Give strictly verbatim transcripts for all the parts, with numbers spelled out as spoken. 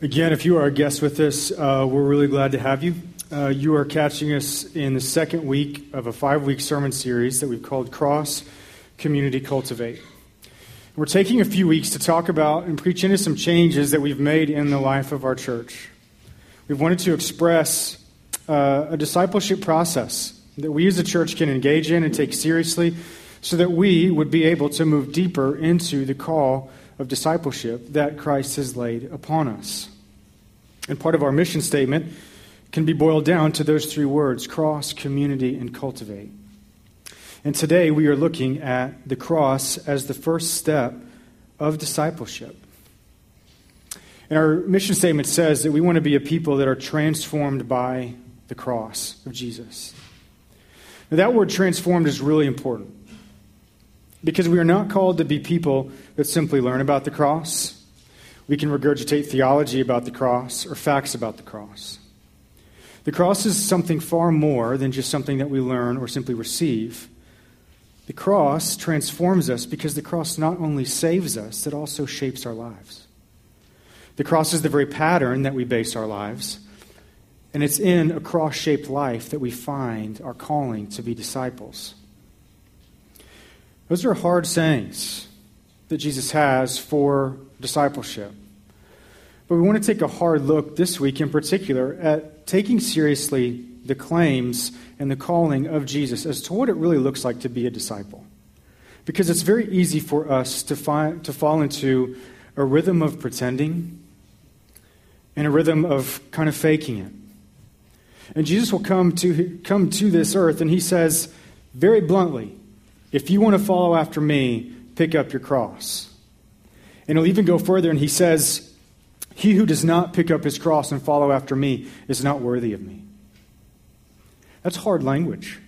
Again, if you are a guest with us, uh, we're really glad to have you. Uh, you are catching us in the second week of a five-week sermon series that we've called Cross Community Cultivate. We're taking a few weeks to talk about and preach into some changes that we've made in the life of our church. We've wanted to express uh, a discipleship process that we as a church can engage in and take seriously so that we would be able to move deeper into the call of discipleship that Christ has laid upon us. And part of our mission statement can be boiled down to those three words: cross, community, and cultivate. And today we are looking at the cross as the first step of discipleship. And our mission statement says that we want to be a people that are transformed by the cross of Jesus. Now, that word transformed is really important, because we are not called to be people that simply learn about the cross. We can regurgitate theology about the cross or facts about the cross. The cross is something far more than just something that we learn or simply receive. The cross transforms us because the cross not only saves us, it also shapes our lives. The cross is the very pattern that we base our lives, and it's in a cross-shaped life that we find our calling to be disciples. Those are hard sayings that Jesus has for discipleship. But we want to take a hard look this week in particular at taking seriously the claims and the calling of Jesus as to what it really looks like to be a disciple. Because it's very easy for us to find, to fall into a rhythm of pretending and a rhythm of kind of faking it. And Jesus will come to, come to this earth, and he says very bluntly, if you want to follow after me, pick up your cross. And he'll even go further, and he says, he who does not pick up his cross and follow after me is not worthy of me. That's hard language.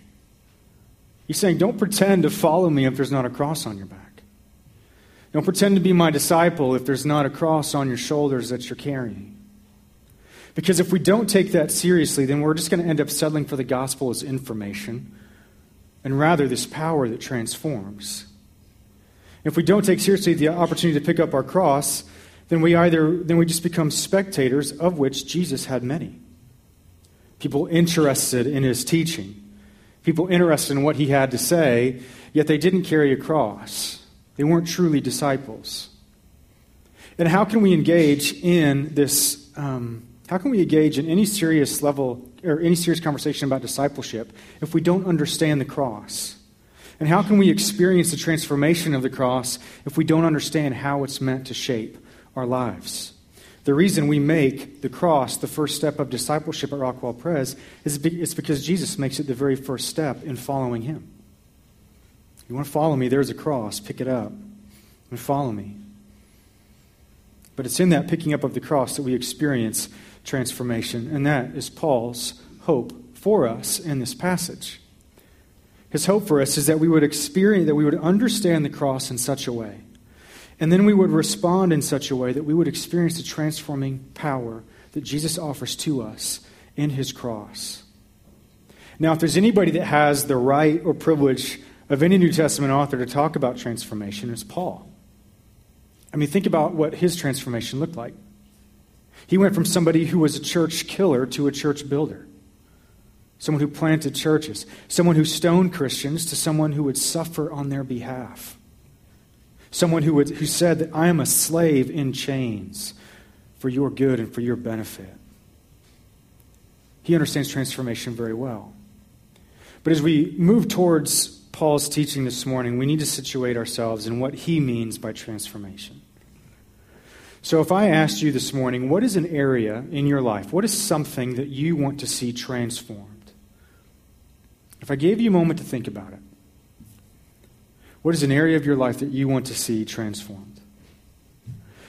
He's saying, don't pretend to follow me if there's not a cross on your back. Don't pretend to be my disciple if there's not a cross on your shoulders that you're carrying. Because if we don't take that seriously, then we're just going to end up settling for the gospel as information, and rather this power that transforms. If we don't take seriously the opportunity to pick up our cross, then we either then we just become spectators, of which Jesus had many. People interested in his teaching, people interested in what he had to say, yet they didn't carry a cross. They weren't truly disciples. And how can we engage in this? Um, how can we engage in any serious level? or any serious conversation about discipleship if we don't understand the cross? And how can we experience the transformation of the cross if we don't understand how it's meant to shape our lives? The reason we make the cross the first step of discipleship at Rockwall Pres is because Jesus makes it the very first step in following him. You want to follow me? There's a cross. Pick it up and follow me. But it's in that picking up of the cross that we experience transformation, and that is Paul's hope for us in this passage. His hope for us is that we would experience, that we would understand the cross in such a way, and then we would respond in such a way that we would experience the transforming power that Jesus offers to us in his cross. Now, if there's anybody that has the right or privilege of any New Testament author to talk about transformation, it's Paul. I mean, think about what his transformation looked like. He went from somebody who was a church killer to a church builder, someone who planted churches, someone who stoned Christians to someone who would suffer on their behalf, someone who would, who said that I am a slave in chains for your good and for your benefit. He understands transformation very well. But as we move towards Paul's teaching this morning, we need to situate ourselves in what he means by transformation. So if I asked you this morning, what is an area in your life? What is something that you want to see transformed? If I gave you a moment to think about it, what is an area of your life that you want to see transformed?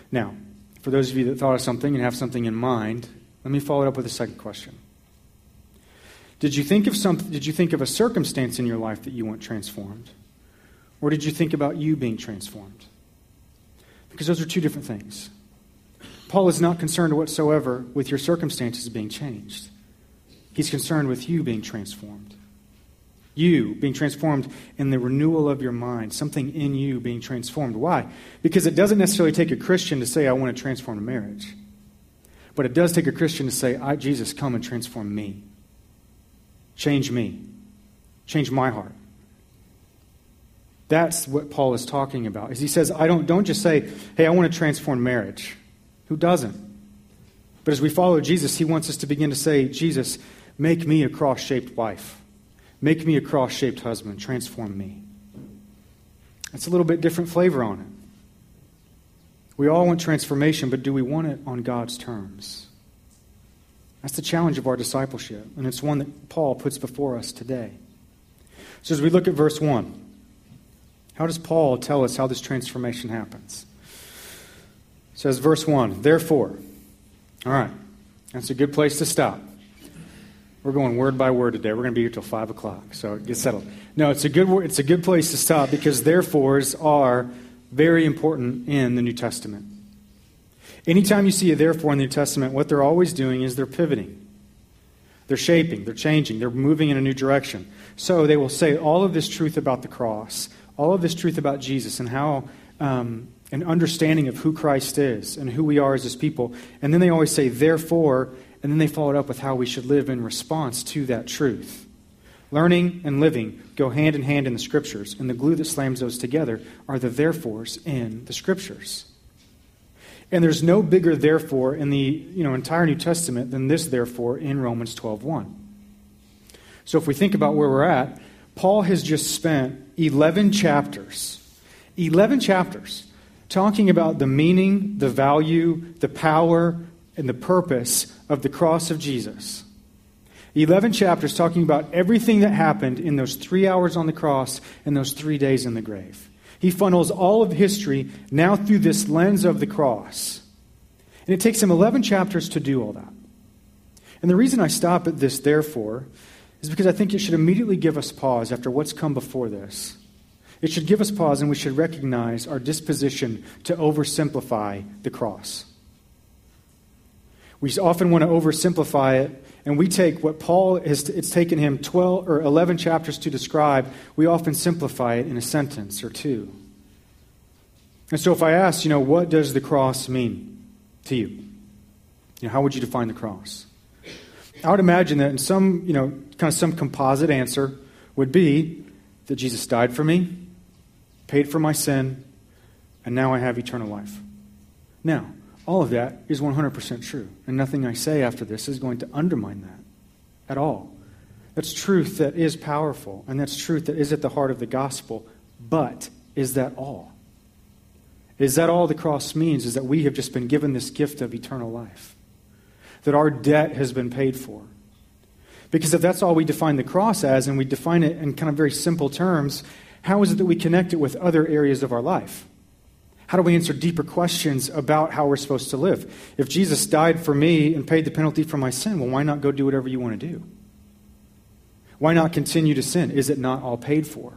Now, for those of you that thought of something and have something in mind, let me follow it up with a second question. Did you think of some, did you think of a circumstance in your life that you want transformed? Or did you think about you being transformed? Because those are two different things. Paul is not concerned whatsoever with your circumstances being changed. He's concerned with you being transformed. You being transformed in the renewal of your mind, something in you being transformed. Why? Because it doesn't necessarily take a Christian to say, I want to transform a marriage. But it does take a Christian to say, I, Jesus, come and transform me. Change me. Change my heart. That's what Paul is talking about. Is he says, I don't, don't just say, hey, I want to transform marriage. Who doesn't? But as we follow Jesus, he wants us to begin to say, Jesus, make me a cross-shaped wife. Make me a cross-shaped husband. Transform me. That's a little bit different flavor on it. We all want transformation, but do we want it on God's terms? That's the challenge of our discipleship, and it's one that Paul puts before us today. So as we look at verse one, how does Paul tell us how this transformation happens? It says, verse one, therefore. All right, that's a good place to stop. We're going word by word today. We're going to be here till five o'clock, so get settled. No, it's a good it's a good place to stop because therefores are very important in the New Testament. Anytime you see a therefore in the New Testament, what they're always doing is they're pivoting. They're shaping. They're changing. They're moving in a new direction. So they will say all of this truth about the cross, all of this truth about Jesus and how um, an understanding of who Christ is and who we are as his people. And then they always say therefore, and then they follow it up with how we should live in response to that truth. Learning and living go hand in hand in the Scriptures, and the glue that slams those together are the therefores in the Scriptures. And there's no bigger therefore in the you know entire New Testament than this therefore in Romans twelve one. So if we think about where we're at, Paul has just spent eleven chapters, eleven chapters talking about the meaning, the value, the power, and the purpose of the cross of Jesus. eleven chapters talking about everything that happened in those three hours on the cross and those three days in the grave. He funnels all of history now through this lens of the cross. And it takes him eleven chapters to do all that. And the reason I stop at this, therefore, is because I think it should immediately give us pause after what's come before this. It should give us pause and we should recognize our disposition to oversimplify the cross. We often want to oversimplify it, and we take what Paul has, it's taken him twelve or eleven chapters to describe, we often simplify it in a sentence or two. And so if I ask, you know, what does the cross mean to you? You know, how would you define the cross? I would imagine that in some, you know, kind of some composite answer would be that Jesus died for me, paid for my sin, and now I have eternal life. Now, all of that is one hundred percent true, and nothing I say after this is going to undermine that at all. That's truth that is powerful, and that's truth that is at the heart of the gospel, but is that all? Is that all the cross means is that we have just been given this gift of eternal life, that our debt has been paid for? Because if that's all we define the cross as, and we define it in kind of very simple terms, how is it that we connect it with other areas of our life? How do we answer deeper questions about how we're supposed to live? If Jesus died for me and paid the penalty for my sin, well, why not go do whatever you want to do? Why not continue to sin? Is it not all paid for?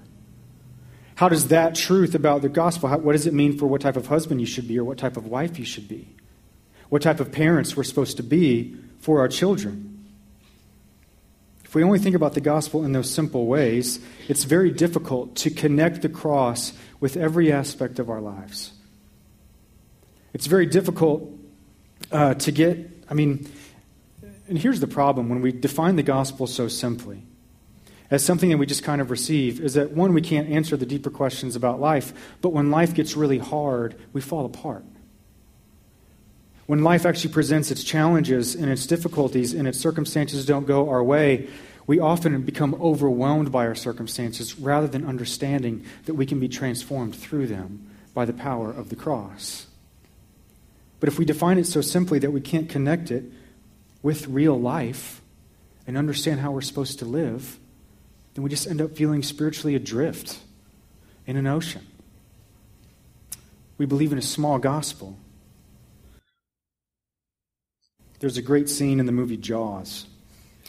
How does that truth about the gospel, how, what does it mean for what type of husband you should be or what type of wife you should be? What type of parents we're supposed to be for our children? If we only think about the gospel in those simple ways, it's very difficult to connect the cross with every aspect of our lives. It's very difficult uh, to get, I mean, and here's the problem when we define the gospel so simply as something that we just kind of receive is that, one, we can't answer the deeper questions about life, but when life gets really hard, we fall apart. When life actually presents its challenges and its difficulties and its circumstances don't go our way, we often become overwhelmed by our circumstances rather than understanding that we can be transformed through them by the power of the cross. But if we define it so simply that we can't connect it with real life and understand how we're supposed to live, then we just end up feeling spiritually adrift in an ocean. We believe in a small gospel. There's a great scene in the movie Jaws.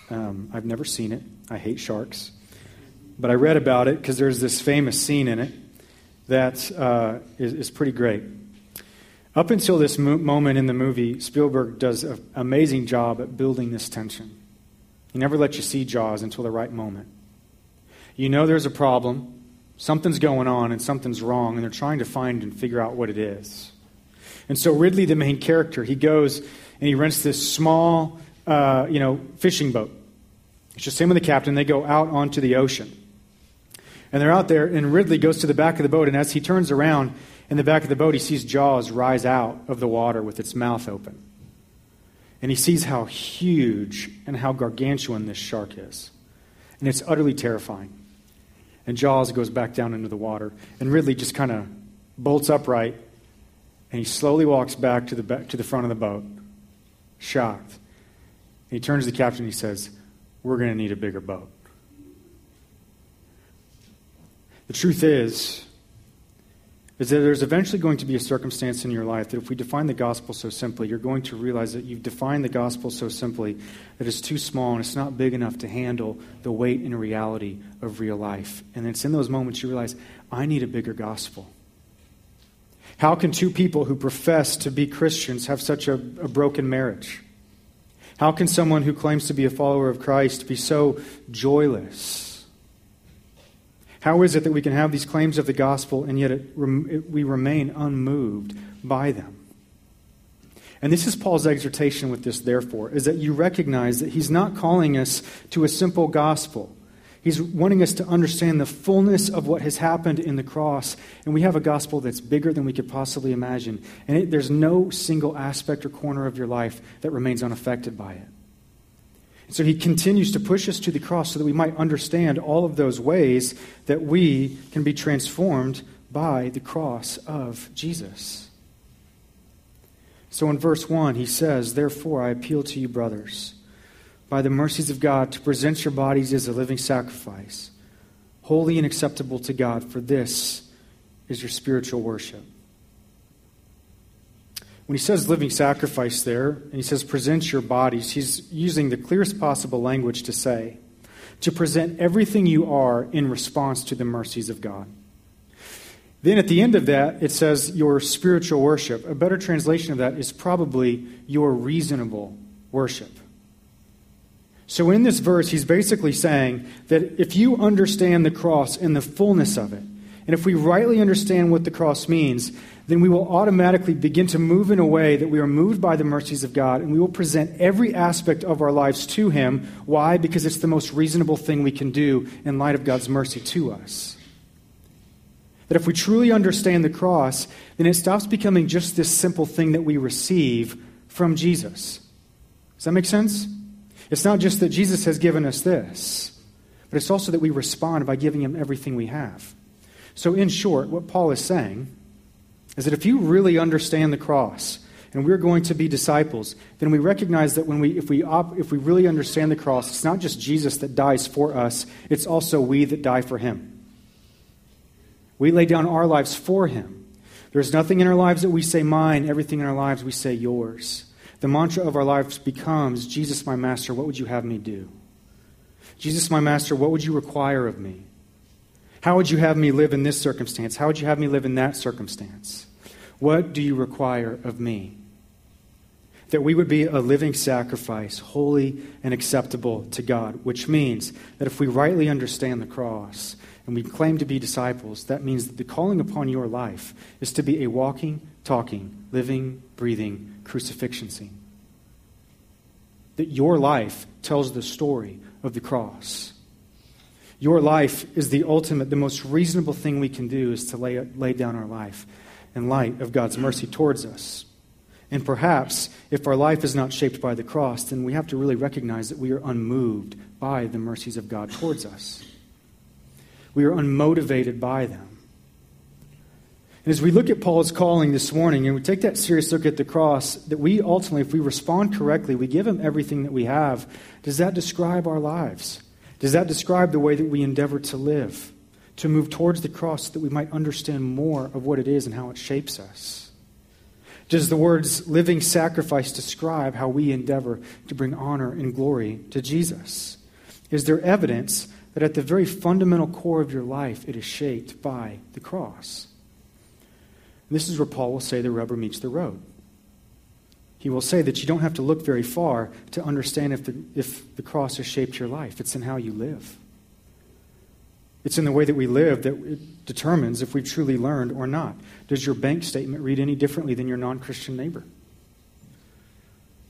Um, I've never seen it. I hate sharks. But I read about it because there's this famous scene in it that uh, is, is pretty great. Up until this mo- moment in the movie, Spielberg does an amazing job at building this tension. He never lets you see Jaws until the right moment. You know there's a problem, something's going on, and something's wrong, and they're trying to find and figure out what it is. And so Ridley, the main character, he goes and he rents this small, uh, you know, fishing boat. It's just him and the captain. They go out onto the ocean. And they're out there, and Ridley goes to the back of the boat, and as he turns around in the back of the boat, he sees Jaws rise out of the water with its mouth open. And he sees how huge and how gargantuan this shark is. And it's utterly terrifying. And Jaws goes back down into the water. And Ridley just kind of bolts upright, and he slowly walks back to the back, to the front of the boat, shocked. And he turns to the captain and he says, "We're going to need a bigger boat." The truth is, is that there's eventually going to be a circumstance in your life that if we define the gospel so simply, you're going to realize that you've defined the gospel so simply that it's too small and it's not big enough to handle the weight and reality of real life. And it's in those moments you realize, I need a bigger gospel. How can two people who profess to be Christians have such a, a broken marriage? How can someone who claims to be a follower of Christ be so joyless? How is it that we can have these claims of the gospel and yet it, it, we remain unmoved by them? And this is Paul's exhortation with this, therefore, is that you recognize that he's not calling us to a simple gospel. He's wanting us to understand the fullness of what has happened in the cross, and we have a gospel that's bigger than we could possibly imagine. And it, there's no single aspect or corner of your life that remains unaffected by it. So he continues to push us to the cross so that we might understand all of those ways that we can be transformed by the cross of Jesus. So in verse one, he says, "Therefore I appeal to you, brothers, by the mercies of God, to present your bodies as a living sacrifice, holy and acceptable to God, for this is your spiritual worship." When he says living sacrifice there, and he says present your bodies, he's using the clearest possible language to say, to present everything you are in response to the mercies of God. Then at the end of that, it says your spiritual worship. A better translation of that is probably your reasonable worship. So in this verse, he's basically saying that if you understand the cross and the fullness of it, and if we rightly understand what the cross means, then we will automatically begin to move in a way that we are moved by the mercies of God, and we will present every aspect of our lives to Him. Why? Because it's the most reasonable thing we can do in light of God's mercy to us. That if we truly understand the cross, then it stops becoming just this simple thing that we receive from Jesus. Does that make sense? It's not just that Jesus has given us this, but it's also that we respond by giving Him everything we have. So in short, what Paul is saying is that if you really understand the cross and we're going to be disciples, then we recognize that when we, if we op, if we really understand the cross, it's not just Jesus that dies for us, it's also we that die for Him. We lay down our lives for Him. There's nothing in our lives that we say mine, everything in our lives we say yours. The mantra of our lives becomes, Jesus, my master, what would you have me do? Jesus, my master, what would you require of me? How would you have me live in this circumstance? How would you have me live in that circumstance? What do you require of me? That we would be a living sacrifice, holy and acceptable to God, which means that if we rightly understand the cross and we claim to be disciples, that means that the calling upon your life is to be a walking, talking, living, breathing crucifixion scene. That your life tells the story of the cross. Your life is the ultimate, the most reasonable thing we can do is to lay, lay down our life in light of God's mercy towards us. And perhaps, if our life is not shaped by the cross, then we have to really recognize that we are unmoved by the mercies of God towards us. We are unmotivated by them. And as we look at Paul's calling this morning, and we take that serious look at the cross, that we ultimately, if we respond correctly, we give Him everything that we have, does that describe our lives? Does that describe the way that we endeavor to live, to move towards the cross so that we might understand more of what it is and how it shapes us? Does the words living sacrifice describe how we endeavor to bring honor and glory to Jesus? Is there evidence that at the very fundamental core of your life, it is shaped by the cross? And this is where Paul will say the rubber meets the road. He will say that you don't have to look very far to understand if the, if the cross has shaped your life. It's in how you live. It's in the way that we live that it determines if we've truly learned or not. Does your bank statement read any differently than your non-Christian neighbor?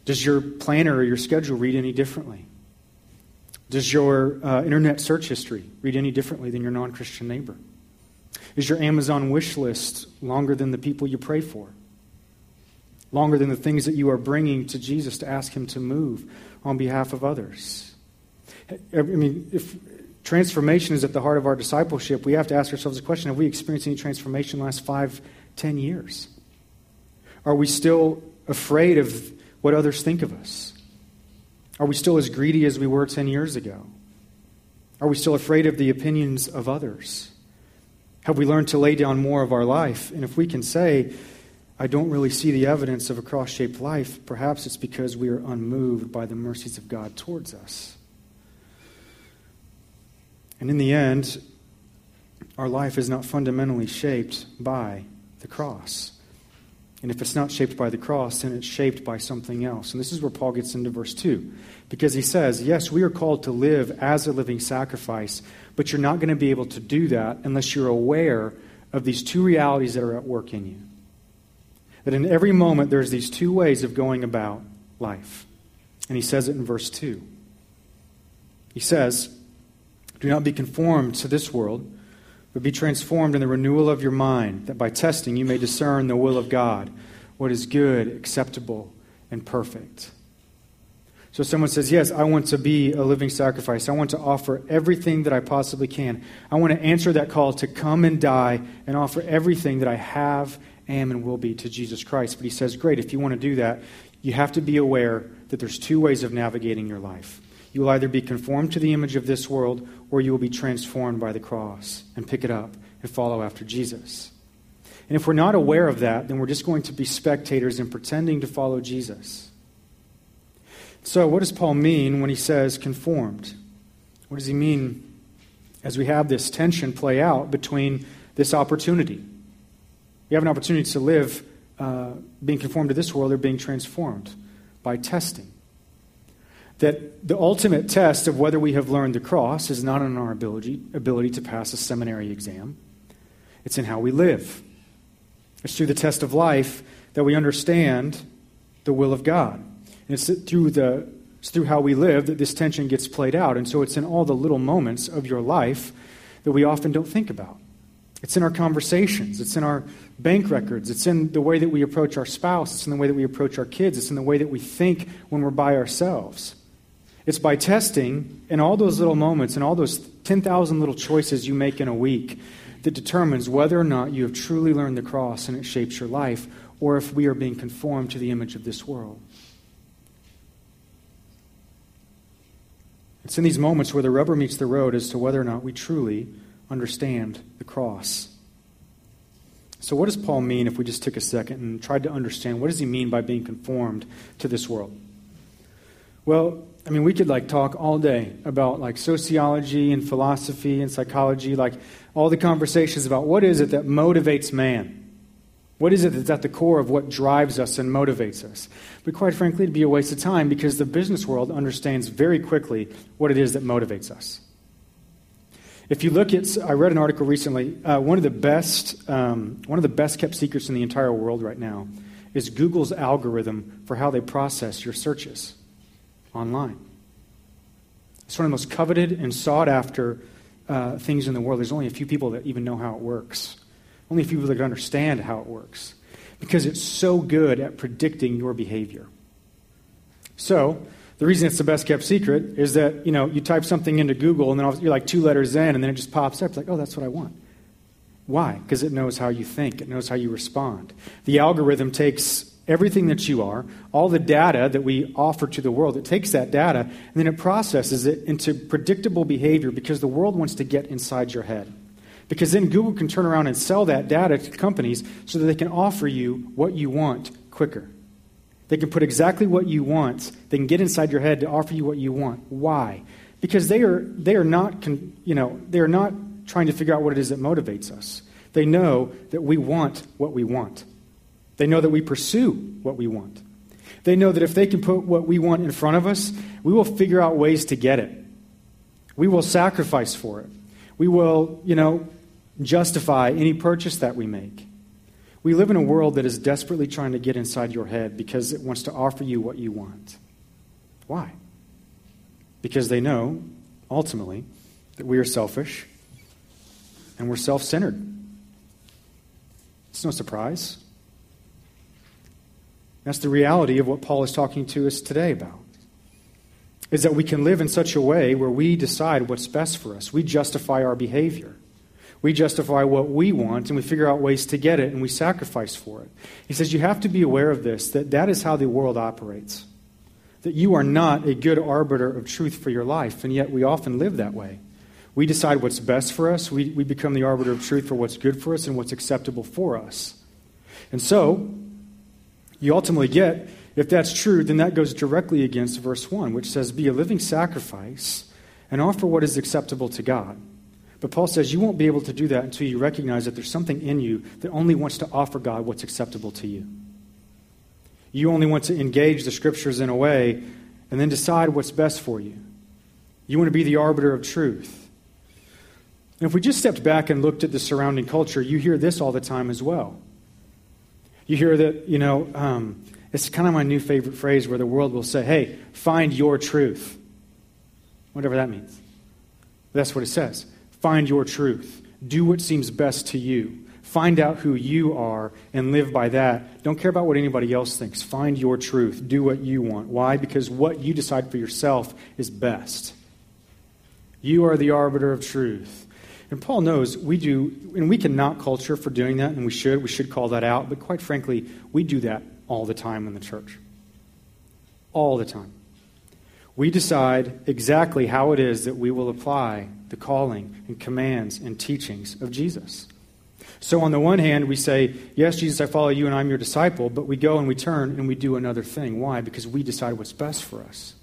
Does your planner or your schedule read any differently? Does your uh, internet search history read any differently than your non-Christian neighbor? Is your Amazon wish list longer than the people you pray for? Longer than the things that you are bringing to Jesus to ask him to move on behalf of others? I mean, if transformation is at the heart of our discipleship, we have to ask ourselves the question, have we experienced any transformation in the last five, ten years? Are we still afraid of what others think of us? Are we still as greedy as we were ten years ago? Are we still afraid of the opinions of others? Have we learned to lay down more of our life? And if we can say, I don't really see the evidence of a cross-shaped life, perhaps it's because we are unmoved by the mercies of God towards us. And in the end, our life is not fundamentally shaped by the cross. And if it's not shaped by the cross, then it's shaped by something else. And this is where Paul gets into verse two. Because he says, yes, we are called to live as a living sacrifice, but you're not going to be able to do that unless you're aware of these two realities that are at work in you. That in every moment, there's these two ways of going about life. And he says it in verse two. He says, do not be conformed to this world, but be transformed in the renewal of your mind, that by testing you may discern the will of God, what is good, acceptable, and perfect. So someone says, yes, I want to be a living sacrifice. I want to offer everything that I possibly can. I want to answer that call to come and die and offer everything that I have, am, and will be to Jesus Christ. But he says, great, if you want to do that, you have to be aware that there's two ways of navigating your life. You will either be conformed to the image of this world, or you will be transformed by the cross and pick it up and follow after Jesus. And if we're not aware of that, then we're just going to be spectators and pretending to follow Jesus. So what does Paul mean when he says conformed? What does he mean as we have this tension play out between this opportunity? We have an opportunity to live uh, being conformed to this world or being transformed by testing. That the ultimate test of whether we have learned the cross is not in our ability, ability to pass a seminary exam. It's in how we live. It's through the test of life that we understand the will of God. And it's through, the, it's through how we live that this tension gets played out. And so it's in all the little moments of your life that we often don't think about. It's in our conversations. It's in our bank records. It's in the way that we approach our spouse. It's in the way that we approach our kids. It's in the way that we think when we're by ourselves. It's by testing in all those little moments and all those ten thousand little choices you make in a week that determines whether or not you have truly learned the cross and it shapes your life, or if we are being conformed to the image of this world. It's in these moments where the rubber meets the road as to whether or not we truly understand the cross. So what does Paul mean if we just took a second and tried to understand what does he mean by being conformed to this world? Well, I mean, we could like talk all day about like sociology and philosophy and psychology, like all the conversations about what is it that motivates man? What is it that's at the core of what drives us and motivates us? But quite frankly, it'd be a waste of time because the business world understands very quickly what it is that motivates us. If you look at, I read an article recently, uh, one of the best, um, one of the best kept secrets in the entire world right now is Google's algorithm for how they process your searches online. It's one of the most coveted and sought after uh, things in the world. There's only a few people that even know how it works. Only a few people that can understand how it works because it's so good at predicting your behavior. So the reason it's the best kept secret is that, you know, you type something into Google and then you're like two letters in and then it just pops up. It's like, oh, that's what I want. Why? Because it knows how you think. It knows how you respond. The algorithm takes everything that you are, all the data that we offer to the world, it takes that data and then it processes it into predictable behavior because the world wants to get inside your head. Because then Google can turn around and sell that data to companies so that they can offer you what you want quicker. They can put exactly what you want. They can get inside your head to offer you what you want. Why? Because they are they are not con, you know they are not trying to figure out what it is that motivates us. They know that we want what we want. They know that we pursue what we want. They know that if they can put what we want in front of us, we will figure out ways to get it. We will sacrifice for it. We will, you know, justify any purchase that we make. We live in a world that is desperately trying to get inside your head because it wants to offer you what you want. Why? Because they know, ultimately, that we are selfish and we're self-centered. It's no surprise. That's the reality of what Paul is talking to us today about, is that we can live in such a way where we decide what's best for us. We justify our behavior. We justify what we want, and we figure out ways to get it, and we sacrifice for it. He says you have to be aware of this, that that is how the world operates, that you are not a good arbiter of truth for your life, and yet we often live that way. We decide what's best for us. We, we become the arbiter of truth for what's good for us and what's acceptable for us. And so you ultimately get, if that's true, then that goes directly against verse one, which says, be a living sacrifice and offer what is acceptable to God. But Paul says you won't be able to do that until you recognize that there's something in you that only wants to offer God what's acceptable to you. You only want to engage the Scriptures in a way and then decide what's best for you. You want to be the arbiter of truth. And if we just stepped back and looked at the surrounding culture, you hear this all the time as well. You hear that, you know, um, it's kind of my new favorite phrase where the world will say, hey, find your truth. Whatever that means. That's what it says. Find your truth. Do what seems best to you. Find out who you are and live by that. Don't care about what anybody else thinks. Find your truth. Do what you want. Why? Because what you decide for yourself is best. You are the arbiter of truth. And Paul knows we do, and we can knock culture for doing that, and we should. We should call that out. But quite frankly, we do that all the time in the church. All the time. We decide exactly how it is that we will apply the calling and commands and teachings of Jesus. So on the one hand, we say, yes, Jesus, I follow you and I'm your disciple, but we go and we turn and we do another thing. Why? Because we decide what's best for us.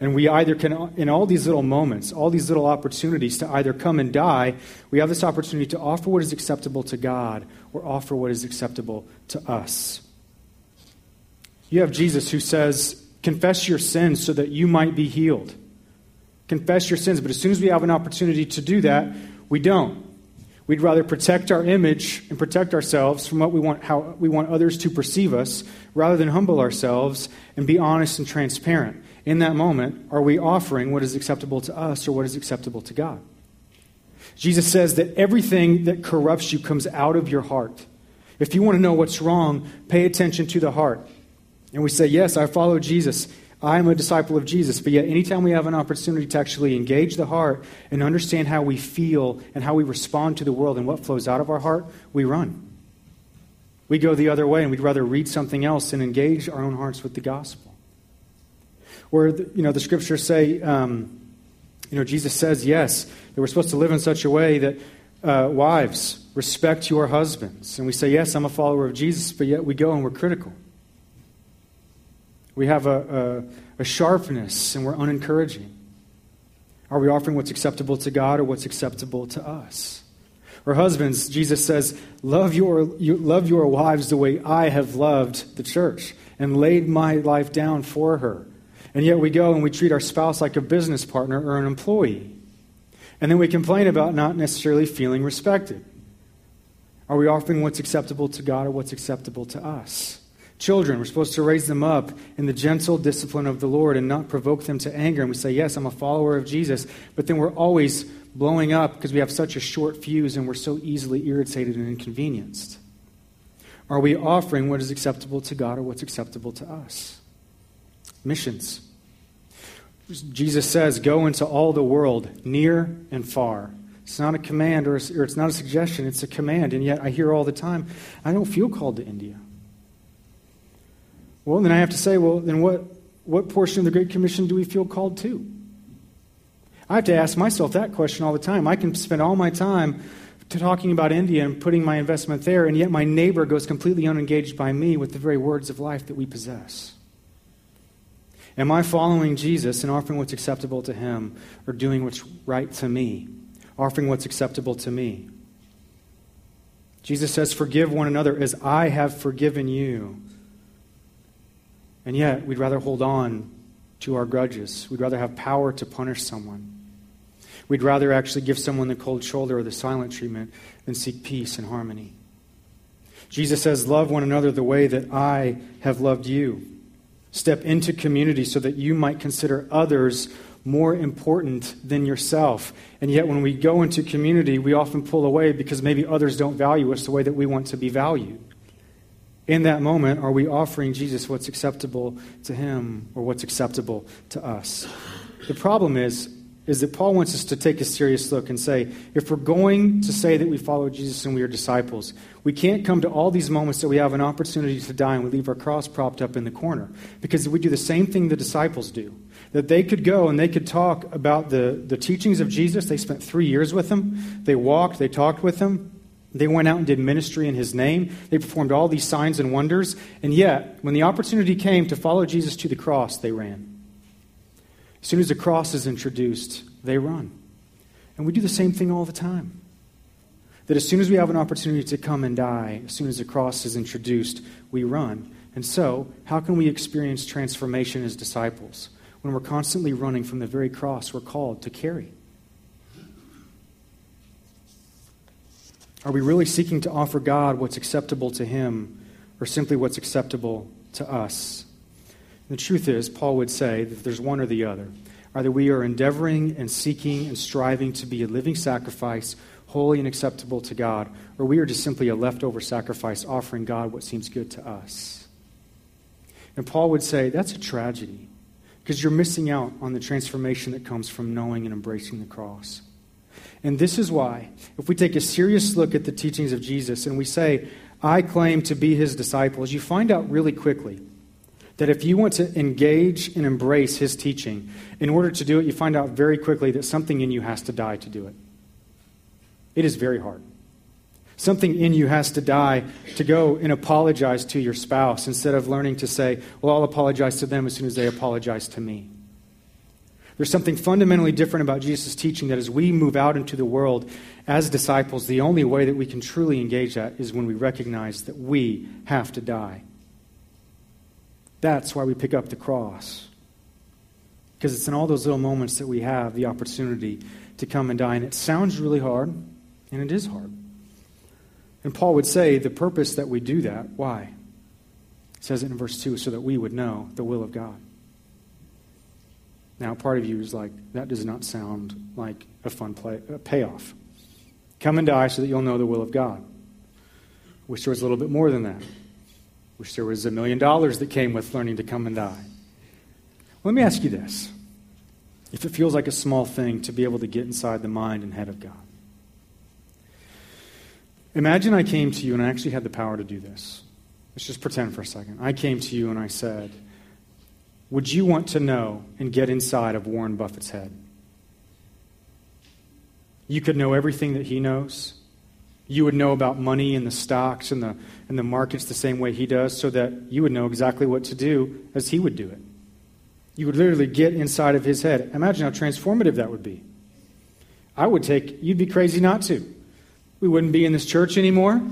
And we either can, in all these little moments, all these little opportunities to either come and die, we have this opportunity to offer what is acceptable to God or offer what is acceptable to us. You have Jesus who says, confess your sins so that you might be healed. Confess your sins. But as soon as we have an opportunity to do that, we don't. We'd rather protect our image and protect ourselves from what we want, how we want others to perceive us, rather than humble ourselves and be honest and transparent. In that moment, are we offering what is acceptable to us or what is acceptable to God? Jesus says that everything that corrupts you comes out of your heart. If you want to know what's wrong, pay attention to the heart. And we say, yes, I follow Jesus. I am a disciple of Jesus. But yet anytime we have an opportunity to actually engage the heart and understand how we feel and how we respond to the world and what flows out of our heart, we run. We go the other way, and we'd rather read something else and engage our own hearts with the gospel. Or, you know, the scriptures say, um, you know, Jesus says, yes, that we're supposed to live in such a way that uh, wives respect your husbands. And we say, yes, I'm a follower of Jesus, but yet we go and we're critical. We have a, a, a sharpness, and we're unencouraging. Are we offering what's acceptable to God or what's acceptable to us? Or husbands, Jesus says, love your, you, love your wives the way I have loved the church and laid my life down for her. And yet we go and we treat our spouse like a business partner or an employee. And then we complain about not necessarily feeling respected. Are we offering what's acceptable to God or what's acceptable to us? Children, we're supposed to raise them up in the gentle discipline of the Lord and not provoke them to anger. And we say, yes, I'm a follower of Jesus. But then we're always blowing up because we have such a short fuse and we're so easily irritated and inconvenienced. Are we offering what is acceptable to God or what's acceptable to us? Missions. Jesus says, go into all the world, near and far. It's not a command or, a, or it's not a suggestion. It's a command. And yet I hear all the time, I don't feel called to India. Well, then I have to say, well, then what, what portion of the Great Commission do we feel called to? I have to ask myself that question all the time. I can spend all my time talking about India and putting my investment there, and yet my neighbor goes completely unengaged by me with the very words of life that we possess. Am I following Jesus and offering what's acceptable to him or doing what's right to me, offering what's acceptable to me? Jesus says, forgive one another as I have forgiven you. And yet, we'd rather hold on to our grudges. We'd rather have power to punish someone. We'd rather actually give someone the cold shoulder or the silent treatment than seek peace and harmony. Jesus says, love one another the way that I have loved you. Step into community so that you might consider others more important than yourself. And yet when we go into community, we often pull away because maybe others don't value us the way that we want to be valued. In that moment, are we offering Jesus what's acceptable to him or what's acceptable to us? The problem is, is that Paul wants us to take a serious look and say, if we're going to say that we follow Jesus and we are disciples, we can't come to all these moments that we have an opportunity to die and we leave our cross propped up in the corner, because we do the same thing the disciples do. That they could go and they could talk about the, the teachings of Jesus. They spent three years with him. They walked, they talked with him. They went out and did ministry in his name. They performed all these signs and wonders. And yet, when the opportunity came to follow Jesus to the cross, they ran. As soon as the cross is introduced, they run. And we do the same thing all the time. That as soon as we have an opportunity to come and die, as soon as the cross is introduced, we run. And so, how can we experience transformation as disciples? When we're constantly running from the very cross we're called to carry. Are we really seeking to offer God what's acceptable to him or simply what's acceptable to us? And the truth is, Paul would say that there's one or the other. Either we are endeavoring and seeking and striving to be a living sacrifice, holy and acceptable to God, or we are just simply a leftover sacrifice offering God what seems good to us. And Paul would say that's a tragedy, because you're missing out on the transformation that comes from knowing and embracing the cross. And this is why, if we take a serious look at the teachings of Jesus and we say, I claim to be his disciples, you find out really quickly that if you want to engage and embrace his teaching, in order to do it, you find out very quickly that something in you has to die to do it. It is very hard. Something in you has to die to go and apologize to your spouse instead of learning to say, well, I'll apologize to them as soon as they apologize to me. There's something fundamentally different about Jesus' teaching that as we move out into the world as disciples, the only way that we can truly engage that is when we recognize that we have to die. That's why we pick up the cross. Because it's in all those little moments that we have the opportunity to come and die. And it sounds really hard, and it is hard. And Paul would say the purpose that we do that, why? It says it in verse two, so that we would know the will of God. Now, part of you is like, that does not sound like a fun play, a payoff. Come and die so that you'll know the will of God. Wish there was a little bit more than that. Wish there was a million dollars that came with learning to come and die. Let me ask you this. If it feels like a small thing to be able to get inside the mind and head of God, imagine I came to you and I actually had the power to do this. Let's just pretend for a second. I came to you and I said, would you want to know and get inside of Warren Buffett's head? You could know everything that he knows. You would know about money and the stocks and the and the markets the same way he does, so that you would know exactly what to do as he would do it. You would literally get inside of his head. Imagine how transformative that would be. I would take, you'd be crazy not to. We wouldn't be in this church anymore.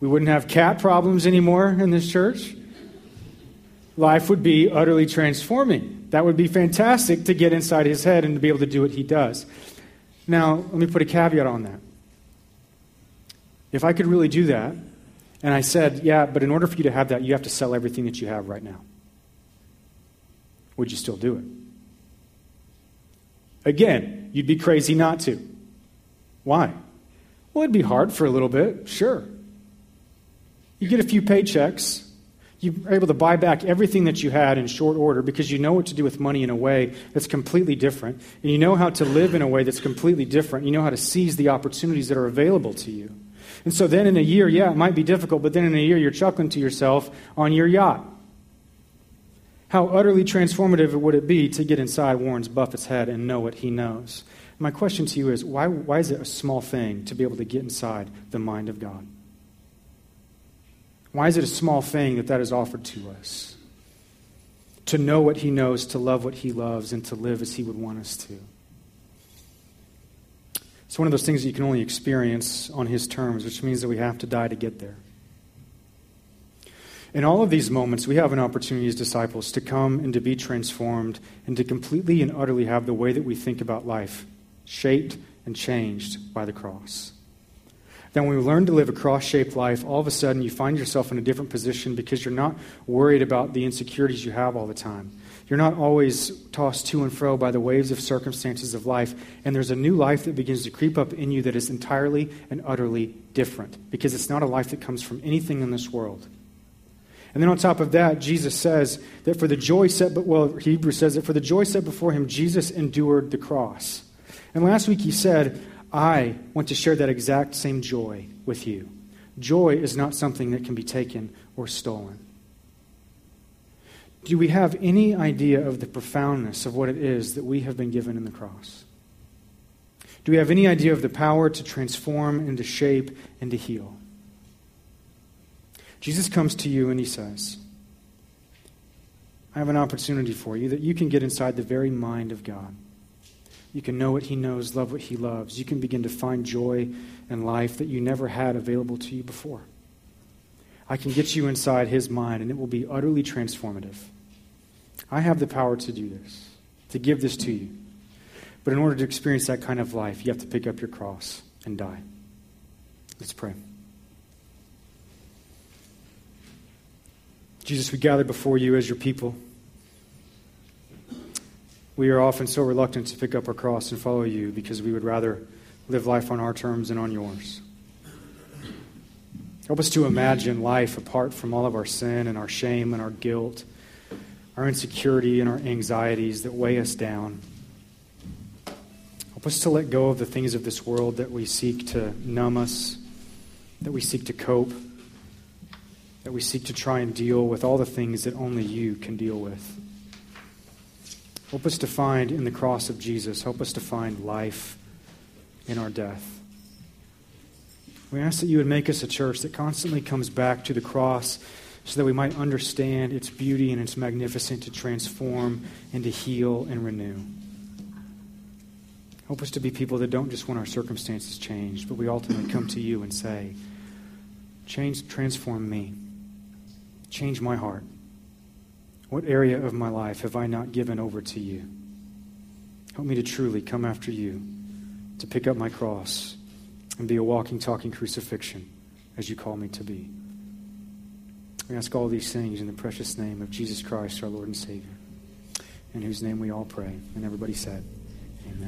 We wouldn't have cat problems anymore in this church. Life would be utterly transforming. That would be fantastic to get inside his head and to be able to do what he does. Now, let me put a caveat on that. If I could really do that, and I said, yeah, but in order for you to have that, you have to sell everything that you have right now. Would you still do it? Again, you'd be crazy not to. Why? Well, it'd be hard for a little bit, sure. You get a few paychecks. You're able to buy back everything that you had in short order because you know what to do with money in a way that's completely different. And you know how to live in a way that's completely different. You know how to seize the opportunities that are available to you. And so then in a year, yeah, it might be difficult, but then in a year you're chuckling to yourself on your yacht. How utterly transformative would it be to get inside Warren Buffett's head and know what he knows? My question to you is, why, why is it a small thing to be able to get inside the mind of God? Why is it a small thing that that is offered to us? To know what he knows, to love what he loves, and to live as he would want us to. It's one of those things that you can only experience on his terms, which means that we have to die to get there. In all of these moments, we have an opportunity as disciples to come and to be transformed and to completely and utterly have the way that we think about life shaped and changed by the cross. Then when we learn to live a cross-shaped life, all of a sudden you find yourself in a different position because you're not worried about the insecurities you have all the time. You're not always tossed to and fro by the waves of circumstances of life, and there's a new life that begins to creep up in you that is entirely and utterly different because it's not a life that comes from anything in this world. And then on top of that, Jesus says that for the joy set, but well, Hebrews says that for the joy set before him, Jesus endured the cross. And last week he said, I want to share that exact same joy with you. Joy is not something that can be taken or stolen. Do we have any idea of the profoundness of what it is that we have been given in the cross? Do we have any idea of the power to transform and to shape and to heal? Jesus comes to you and he says, I have an opportunity for you that you can get inside the very mind of God. You can know what he knows, love what he loves. You can begin to find joy and life that you never had available to you before. I can get you inside his mind, and it will be utterly transformative. I have the power to do this, to give this to you. But in order to experience that kind of life, you have to pick up your cross and die. Let's pray. Jesus, we gather before you as your people. We are often so reluctant to pick up our cross and follow you because we would rather live life on our terms than on yours. Help us to imagine life apart from all of our sin and our shame and our guilt, our insecurity and our anxieties that weigh us down. Help us to let go of the things of this world that we seek to numb us, that we seek to cope, that we seek to try and deal with all the things that only you can deal with. Help us to find in the cross of Jesus, help us to find life in our death. We ask that you would make us a church that constantly comes back to the cross so that we might understand its beauty and its magnificence to transform and to heal and renew. Help us to be people that don't just want our circumstances changed, but we ultimately come to you and say, change, transform me. Change my heart. What area of my life have I not given over to you? Help me to truly come after you, to pick up my cross and be a walking, talking crucifixion as you call me to be. We ask all these things in the precious name of Jesus Christ, our Lord and Savior, in whose name we all pray. And everybody said,